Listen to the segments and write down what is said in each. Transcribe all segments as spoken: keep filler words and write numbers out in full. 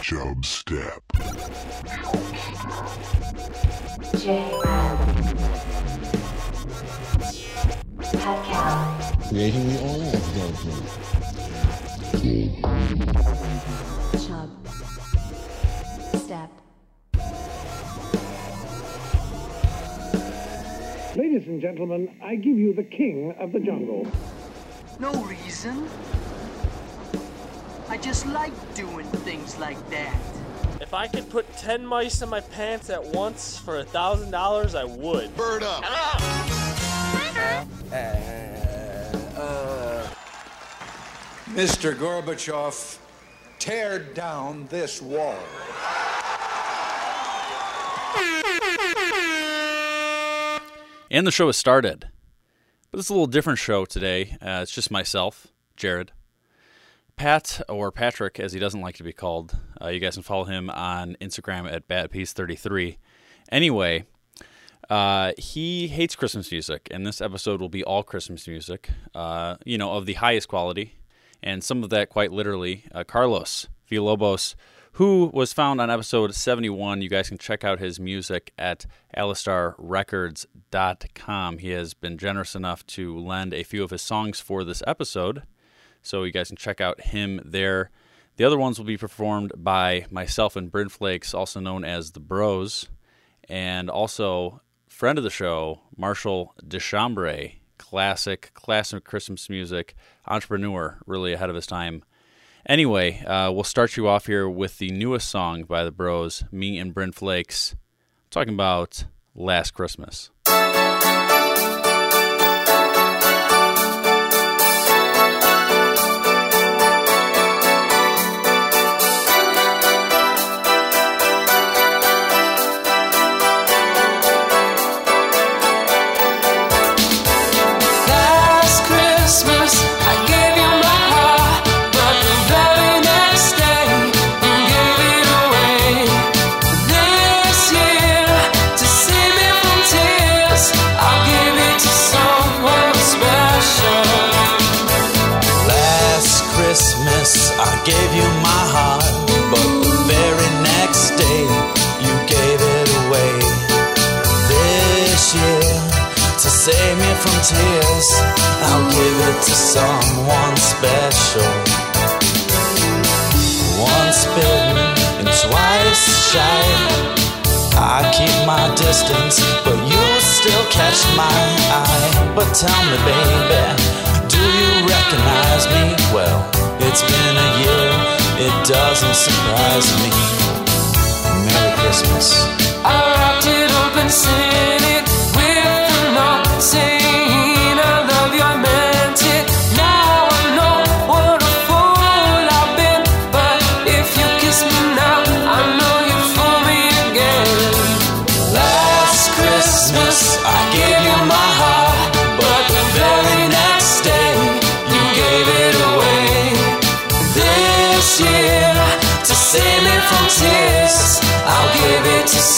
Job Step. Creating the oil of Job Step. Ladies and gentlemen, I give you the king of the jungle. No reason. I just like doing things like that. If I could put ten mice in my pants at once for a thousand dollars, I would. Bird up. Ah! Uh, uh, Mister Gorbachev, tear down this wall. And the show has started. But it's a little different show today. Uh, it's just myself, Jared. Pat, or Patrick, as he doesn't like to be called. Uh, you guys can follow him on Instagram at Bad Peace thirty-three. Anyway, uh, he hates Christmas music, and this episode will be all Christmas music, uh, you know, of the highest quality, and some of that quite literally. Uh, Carlos Villalobos, who was found on episode seventy-one. You guys can check out his music at All Star Records dot com. He has been generous enough to lend a few of his songs for this episode, so you guys can check out him there. The other ones will be performed by myself and Bryn Flakes, also known as the Bros, and also friend of the show, Marshall Dechambre, classic, classic Christmas music, entrepreneur, really ahead of his time. Anyway, uh, we'll start you off here with the newest song by the Bros, me and Bryn Flakes. I'm talking about Last Christmas. Gave you my heart, but the very next day you gave it away. This year, to save me from tears, I'll give it to someone special. Once bitten and twice shy, I keep my distance, but you'll still catch my eye. But tell me, baby, do you recognize me? Well, it's been a year, it doesn't surprise me. Merry Christmas. I wrapped it up and sent it with a note saying I love you, I meant it. Now I know what a fool I've been, but if you kiss me now, I know you fool me again. Last Christmas I gave you my heart, but the very next day you gave it away. This year, to save me from tears, I'll give it to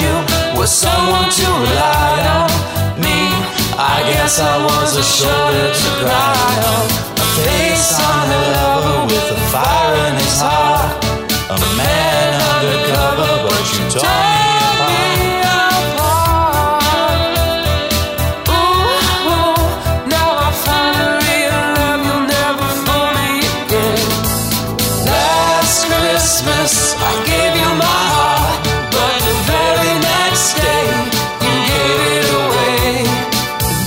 You were someone to rely on. Me, I guess I was a shoulder to cry on. A face on a lover with a fire in his heart. A man undercover, but you tore me apart. Ooh, ooh, now I find a real love, you'll never fool me again. Last Christmas I gave you my heart, but the very stay, you gave it away.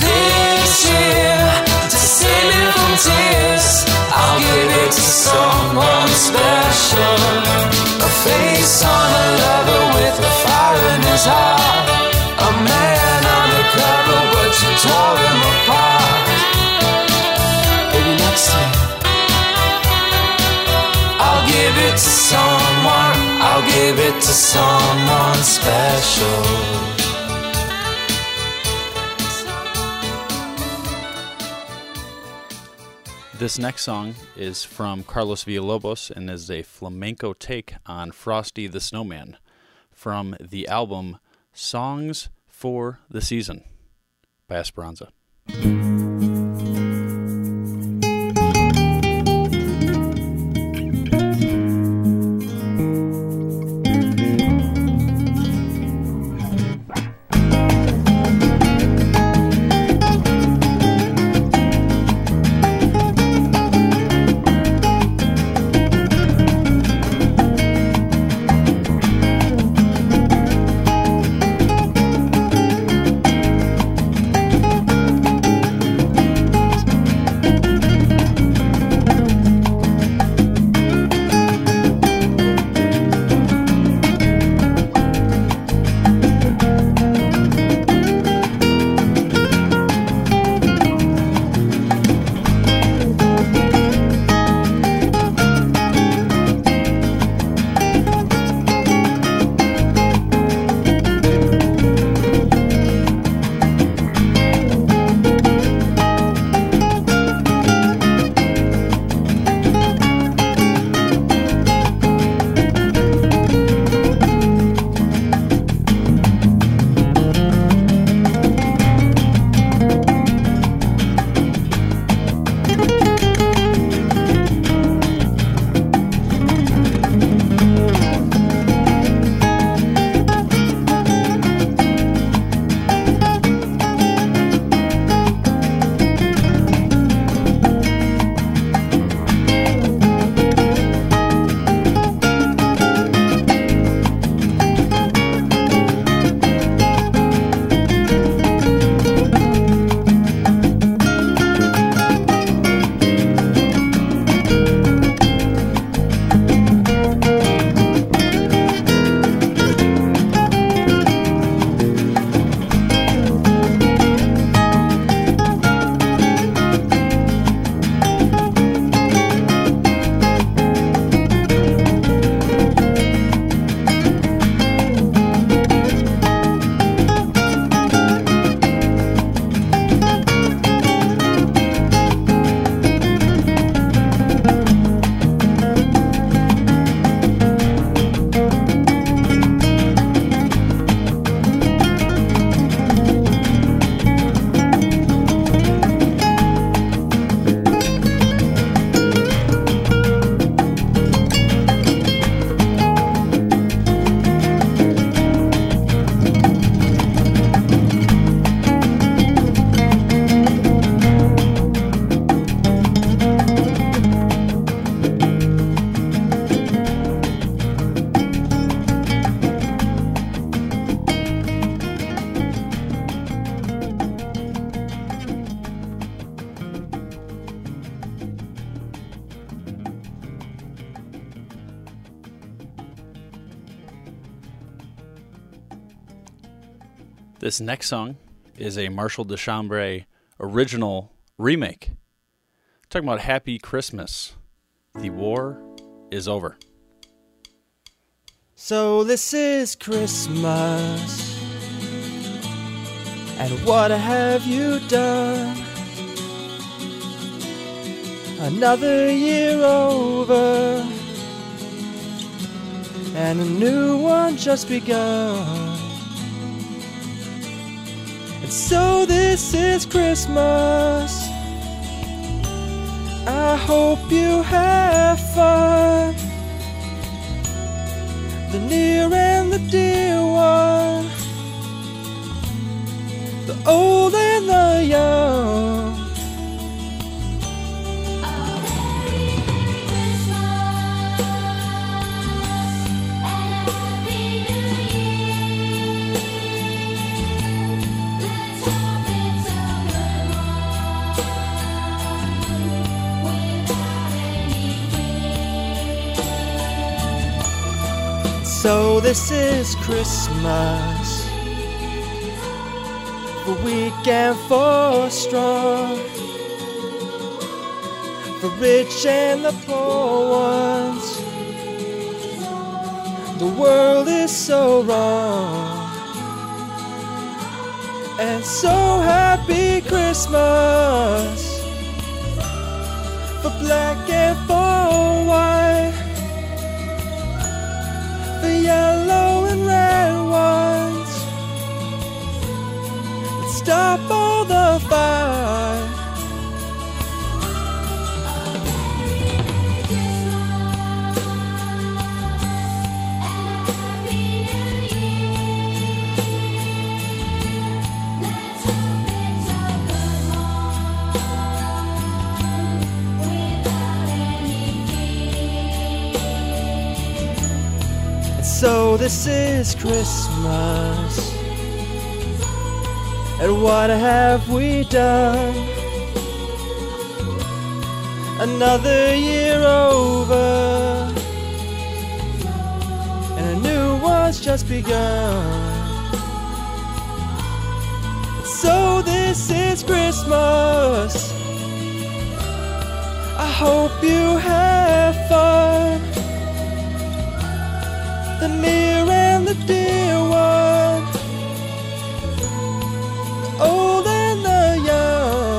This year, to save me years, I'll give it to someone special. A face on a lover with a fire in his heart. A man undercover, but you tore him apart. Baby, next time I'll give it to someone, I'll give it to someone special. This next song is from Carlos Villalobos and is a flamenco take on Frosty the Snowman from the album Songs for the Season by Esperanza. This next song is a Marshall Dechambre original remake. I'm talking about Happy Christmas. The war is over. So this is Christmas, and what have you done? Another year over, and a new one just begun. So this is Christmas, I hope you have fun. The near and the dear one, the old and the young. So this is Christmas, for weak and for strong, the rich and the poor ones. The world is so wrong, and so happy Christmas, for black and for white, for yellow and red ones. Let's stop all the fight. So this is Christmas, and what have we done? Another year over, and a new one's just begun. So this is Christmas, I hope you have fun. The near and the dear one, the old and the young.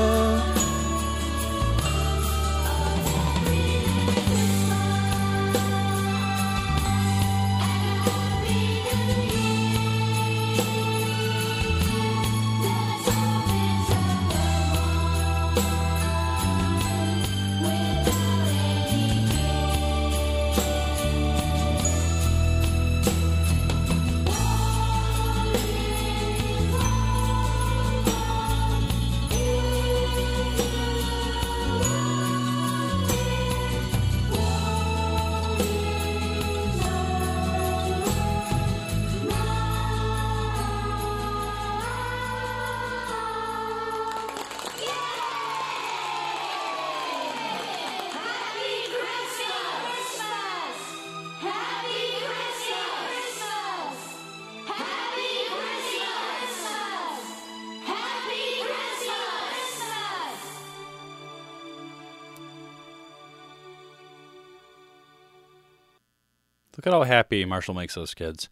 Look at how happy Marshall makes those kids.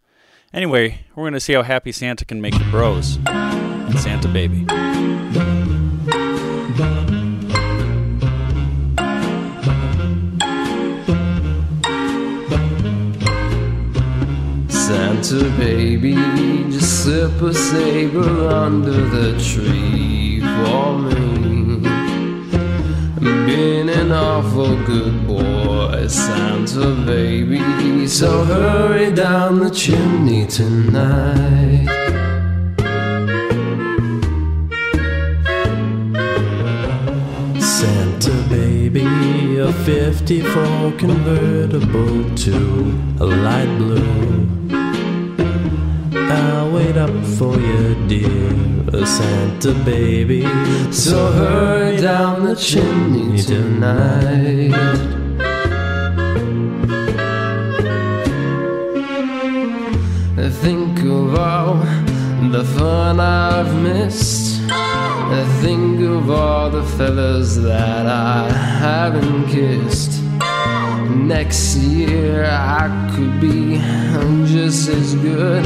Anyway, we're going to see how happy Santa can make the bros. Santa Baby. Santa Baby, just slip a sable under the tree for me. Been an awful good boy, Santa baby, so hurry down the chimney tonight. Santa baby, a fifty-four convertible to a light blue. I'll wait up for you, dear Santa baby, so hurry down the chimney tonight. Think of all the fun I've missed. Think of all the fellas that I haven't kissed. Next year I could be just as good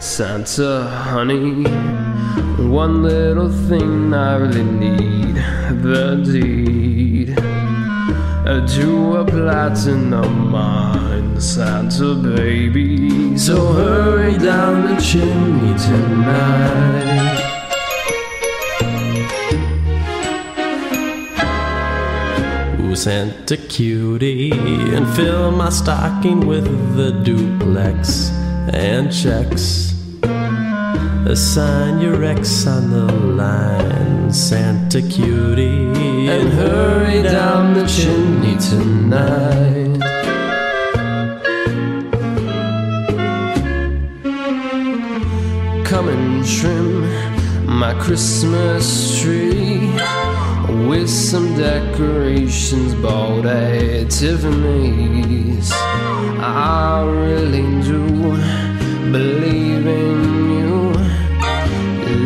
Santa, honey, one little thing I really need, the deed to a platinum mine, Santa baby, so hurry down the chimney tonight. sent to Cutie, and fill my stocking with the duplex and checks. Assign your ex on the line, Santa Cutie, and hurry down the chimney tonight. Come and trim my Christmas tree with some decorations bought at Tiffany's. I really do believe in you.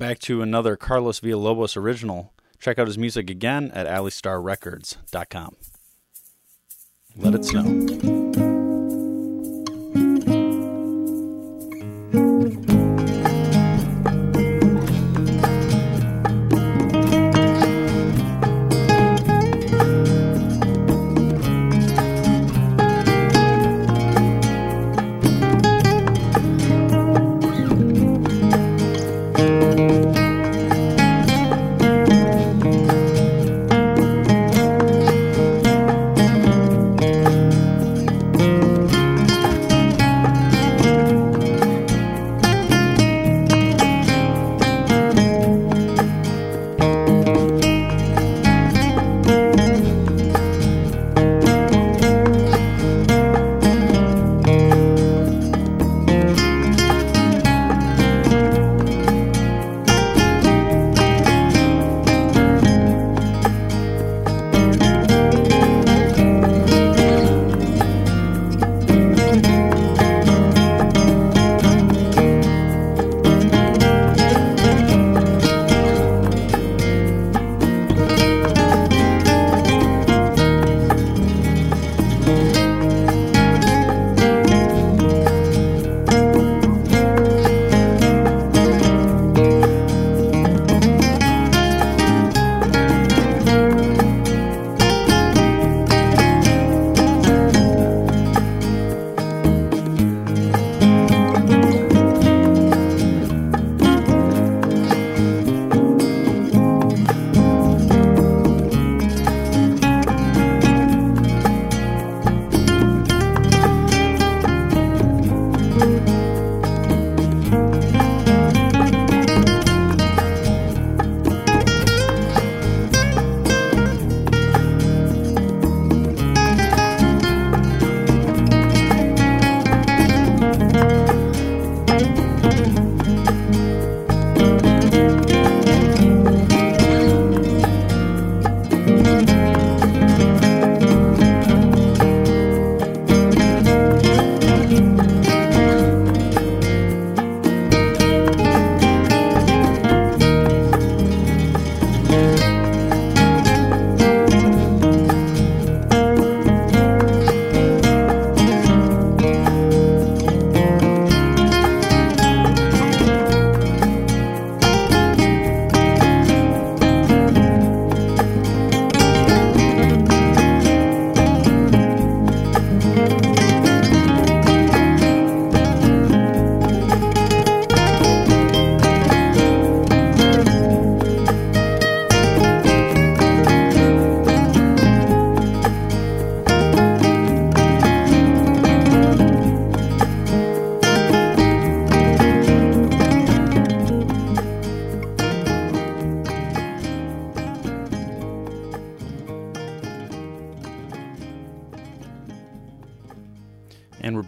Back to another Carlos Villalobos original. Check out his music again at All Star Records dot com. Let it snow.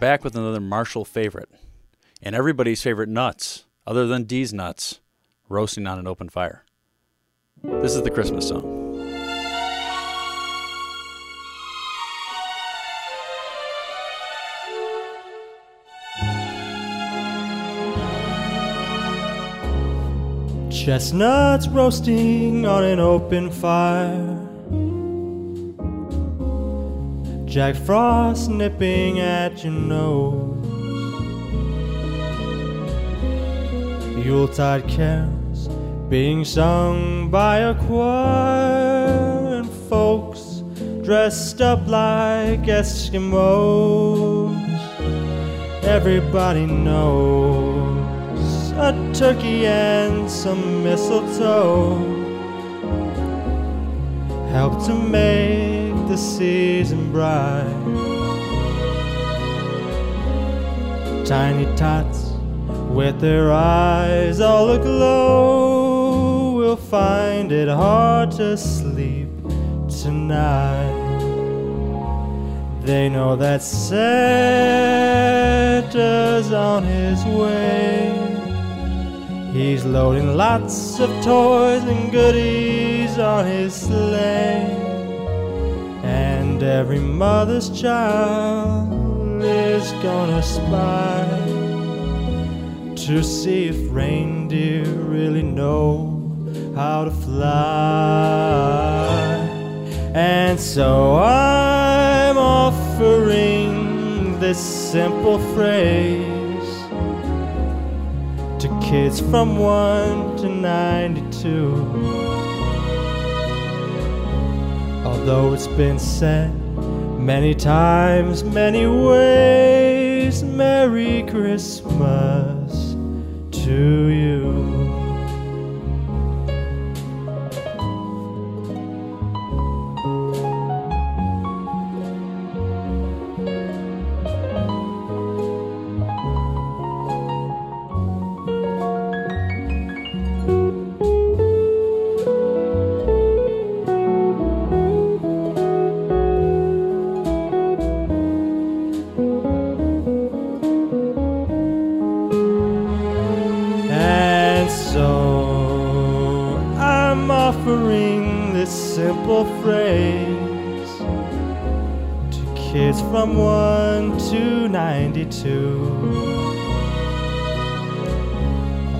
Back with another Marshall favorite, and everybody's favorite nuts, other than Dee's nuts, roasting on an open fire. This is the Christmas song. chestnuts roasting on an open fire, Jack Frost nipping at your nose, Yuletide carols being sung by a choir, and folks dressed up like Eskimos. Everybody knows a turkey and some mistletoe help to make the season bright. Tiny tots with their eyes all aglow will find it hard to sleep tonight. They know that Santa's on his way. He's loading lots of toys and goodies on his sleigh. And every mother's child is gonna spy to see if reindeer really know how to fly. And so I'm offering this simple phrase to kids from one to ninety-two. Although it's been said many times, many ways, Merry Christmas to you. Phrase to kids from one to ninety-two.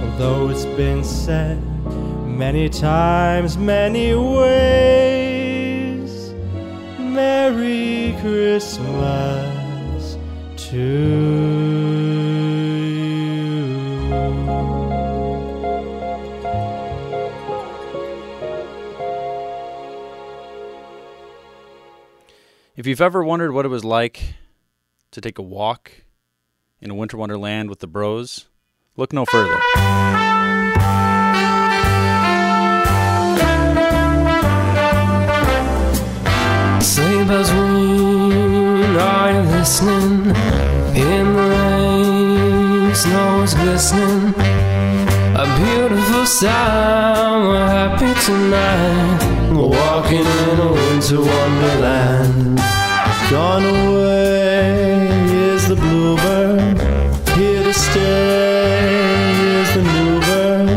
Although it's been said many times, many ways, Merry Christmas to you. If you've ever wondered what it was like to take a walk in a winter wonderland with the bros, look no further. Sleigh bells ring, are you listening? In the rain, snow's glistening. A beautiful sound, we're happy tonight. Walking in a winter wonderland. Gone away is the bluebird. Here to stay is the new bird.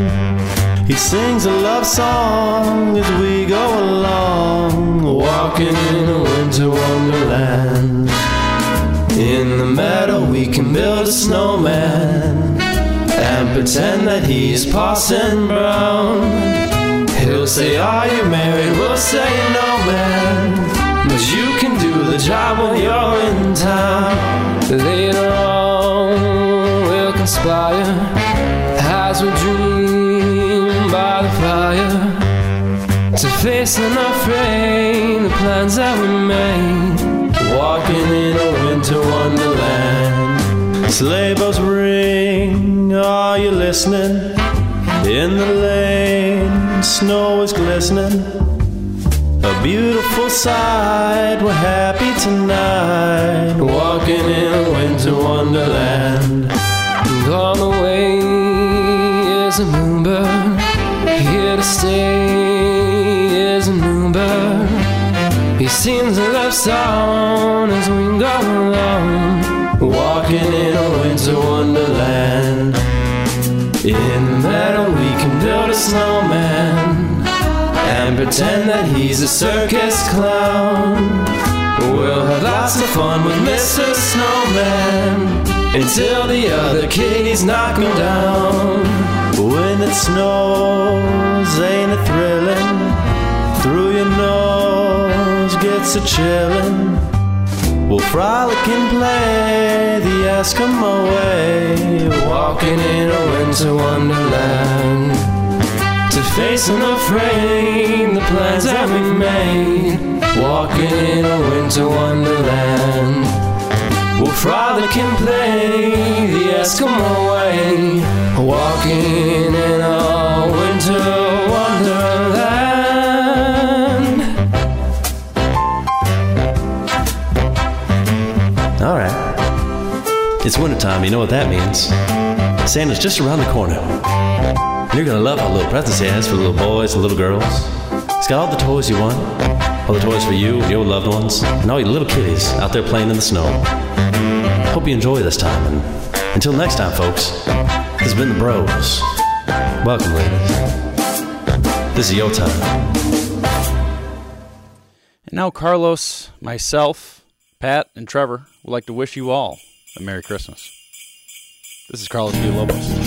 He sings a love song as we go along. Walking in a winter wonderland. In the meadow we can build a snowman and pretend that he's Parson Brown. He'll say, are you married? We'll say, no, man. But you can do the job when you're in town. Later on, we'll conspire as we dream by the fire to face unafraid the plans that we made. Walking in a winter wonderland. Sleigh bells ring. Are you listening? In the lane, snow is glistening. A beautiful sight, we're happy tonight. Walking in a winter wonderland. Gone away is a moonbird. Here to stay is a new bird. He sings a love song as we go along. Walking in a winter wonderland. In the meadow we can build a snowman and pretend that he's a circus clown. We'll have lots of fun with Mister Snowman until the other kiddies knock him down. When it snows, ain't it thrilling? Through your nose gets a chillin'. We'll frolic and play the Eskimo way, walking in a winter wonderland. To face and refrain the plans that we've made, walking in a winter wonderland. We'll frolic and play the Eskimo way, walking in a winter wonderland. It's wintertime, you know what that means. Santa's just around the corner. You're gonna love how little presents he has for the little boys and little girls. He's got all the toys you want, all the toys for you and your loved ones, and all your little kitties out there playing in the snow. Hope you enjoy this time, and until next time, folks, this has been The Bros. Welcome, ladies. This is your time. And now Carlos, myself, Pat, and Trevor would like to wish you all a Merry Christmas. This is Carlos Villalobos.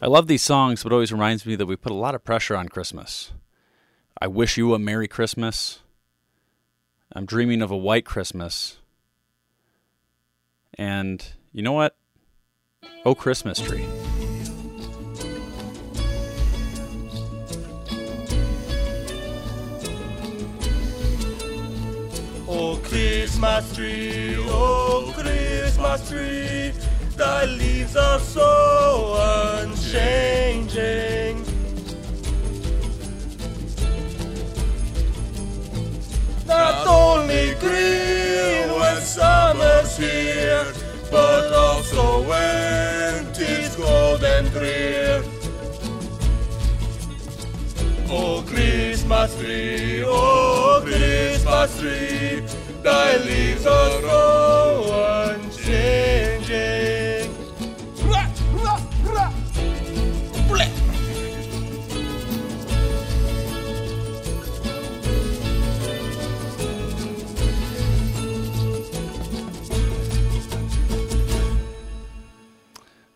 I love these songs, but it always reminds me that we put a lot of pressure on Christmas. I wish you a Merry Christmas. I'm dreaming of a white Christmas. And you know what? Oh Christmas Tree. Oh Christmas tree, oh Christmas tree, thy leaves are so unchanging. Not only green when summer's here, but also when 'tis cold and drear. Oh Christmas tree, oh Christmas tree, thy leaves are so unchanging.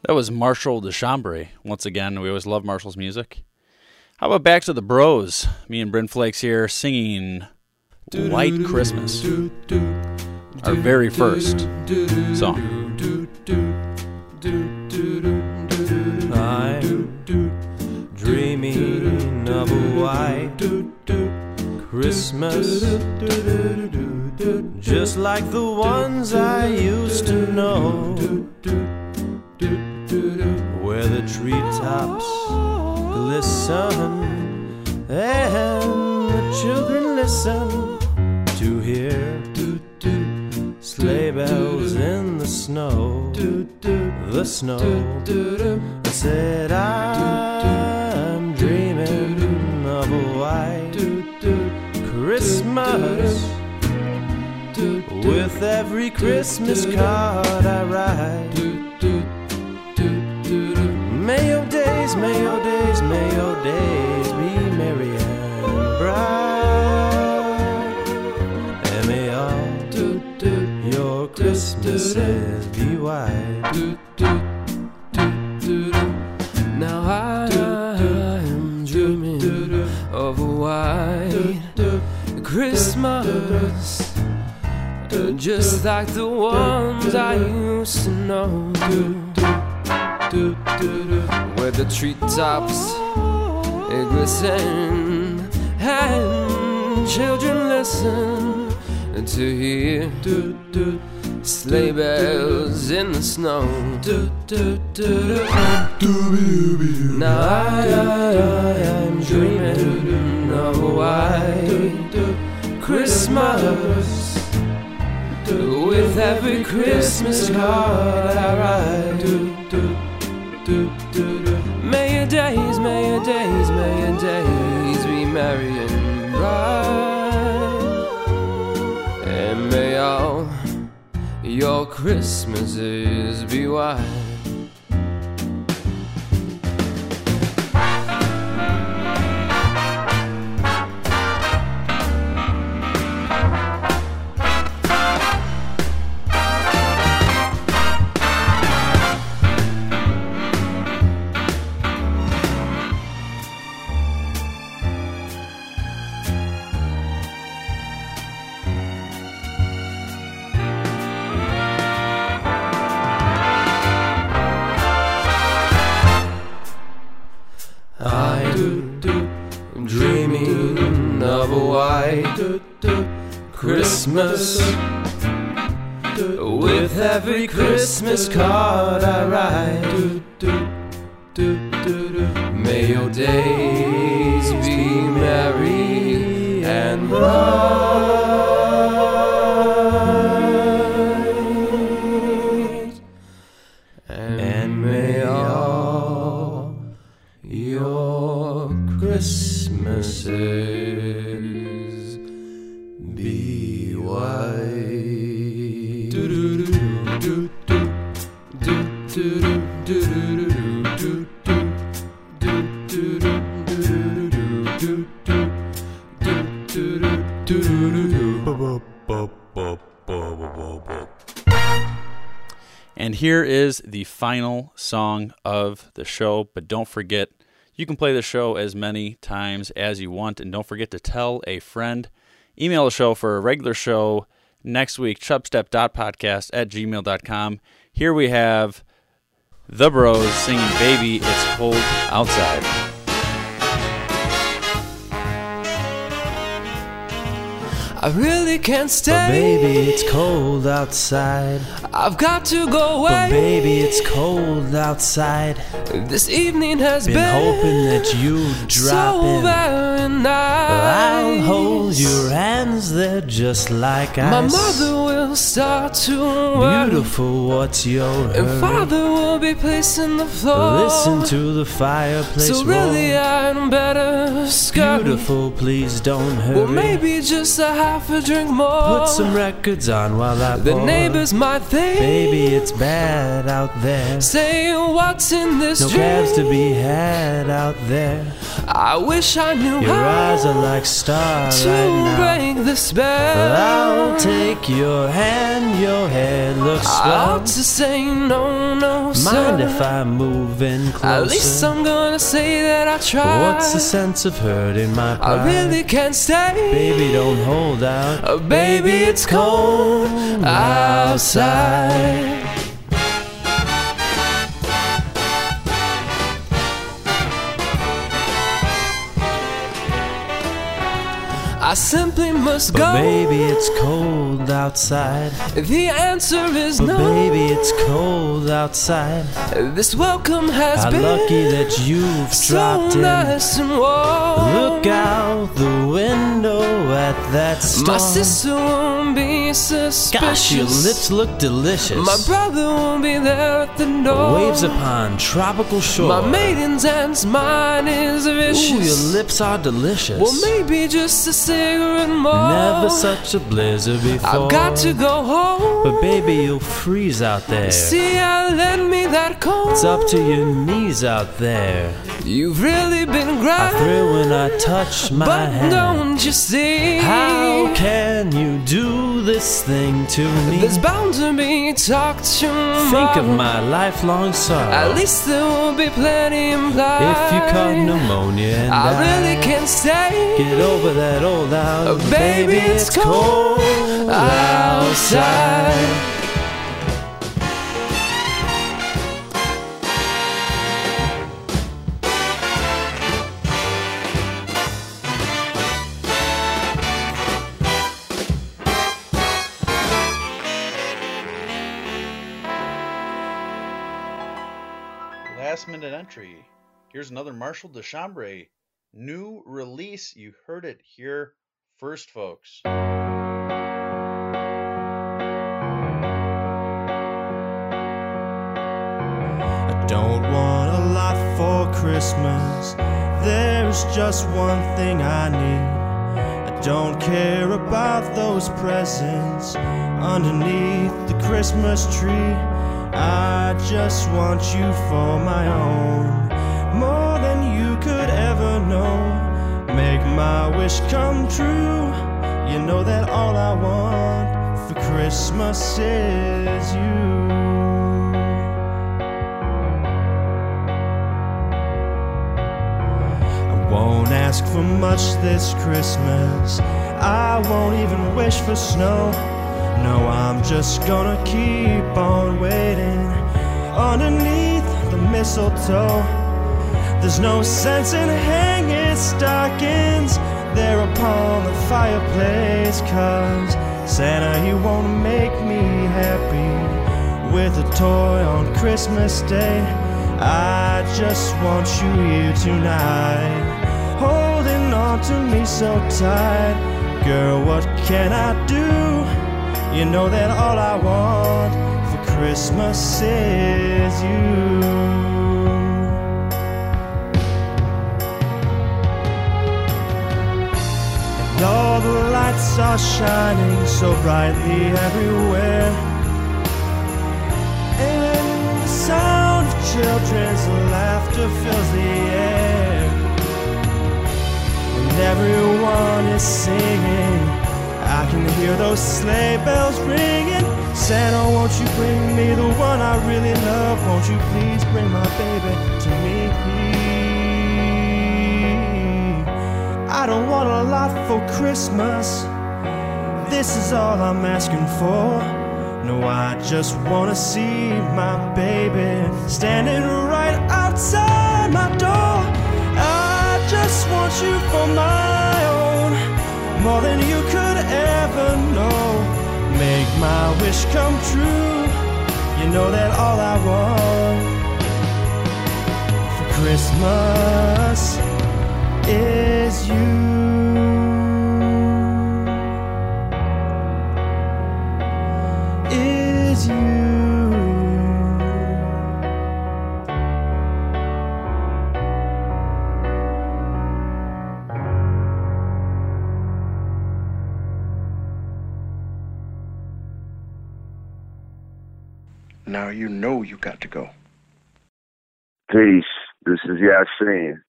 That was Marshall Dechambre. Once again, we always love Marshall's music. How about back to the bros? Me and Bryn Flakes here singing White Christmas, our very first song. I'm dreaming of a white Christmas, just like the ones I used to know, where the treetops listen, and the children listen to hear sleigh bells in the snow, the snow. I said I'm dreaming of a white Christmas, with every Christmas card I write. May your days, may your days, may your days be merry and bright, and may all your Christmases be white. Now I am dreaming of a white Christmas, just like the ones I used to know, where the treetops glisten and children listen to hear sleigh bells in the snow. Now I, I, I am dreaming of a white Christmas, with every Christmas card I write. May your days, may your days, may your days be merry and bright, and may all your Christmases be white. Christmas, with every Christmas card I write. May your days be merry and bright, and may all your Christmases. And here is the final song of the show, but don't forget, you can play the show as many times as you want, and don't forget to tell a friend. Email the show for a regular show next week, chubstep dot podcast at gmail dot com. Here we have The Bros singing Baby It's Cold Outside. I really can't stay, but baby it's cold outside. I've got to go away, but baby it's cold outside. This evening has been, been hoping that you'd drop so in. Very nice. I'll hold your hands there just like ice. My mother will start to worry. Beautiful, what's your hurry? And father will be placing the floor. Listen to the fireplace. So really I'm better scurry. Beautiful, please don't hurry. Well, maybe just a half a drink more. Put some records on while I the pour. The neighbors might think, baby, it's bad out there. Say, what's in this no dream? No cabs to be had out there. I wish I knew your how eyes are like stars to right break now. The spell. I'll take your hand, your head looks swell. I'll just say no, no, mind sir. Mind if I move in closer? At least I'm gonna say that I tried. What's the sense of hurting my pride? I really can't stay. Baby, don't hold out. Oh, baby, it's cold outside. I simply must but go. Baby, it's cold outside. The answer is but no. Baby, it's cold outside. This welcome has how been lucky that you've so dropped nice in. And warm. Look out the window at that storm. My sister won't be suspicious. Gosh, your lips look delicious. My brother won't be there at the door. Waves upon tropical shore. My maiden's aunt's mine is vicious. Ooh, your lips are delicious. Well, maybe just a sip. More. Never such a blizzard before. I've got to go home, but baby you'll freeze out there. See, I lend me that cold. It's up to your knees out there. You've really been grand. I thrill when I touch my but hand. But don't you see? How can you do this thing to me? There's bound to be talk tomorrow. Think of my lifelong sorrow. At least there will be plenty implied. If you caught pneumonia and I, I really can't stay. Get over that old. Oh, baby, it's cold outside. Last minute entry. Here's another Marshall Dechambre new release. You heard it here first, folks. I don't want a lot for Christmas. There's just one thing I need. I don't care about those presents underneath the Christmas tree. I just want you for my own, more than you could ever know. Make my wish come true. You know that all I want for Christmas is you. I won't ask for much this Christmas. I won't even wish for snow. No, I'm just gonna keep on waiting underneath the mistletoe. There's no sense in hanging stockings there upon the fireplace, cause Santa, he won't make me happy with a toy on Christmas Day. I just want you here tonight, holding on to me so tight. Girl, what can I do? You know that all I want for Christmas is you. All the lights are shining so brightly everywhere, and the sound of children's laughter fills the air, and everyone is singing. I can hear those sleigh bells ringing. Santa, won't you bring me the one I really love? Won't you please bring my baby to me, please? I don't want a lot for Christmas. This is all I'm asking for. No, I just wanna see my baby standing right outside my door. I just want you for my own, more than you could ever know. Make my wish come true, you know that all I want for Christmas is you. You. Now you know you got to go. Peace. This is Yasin.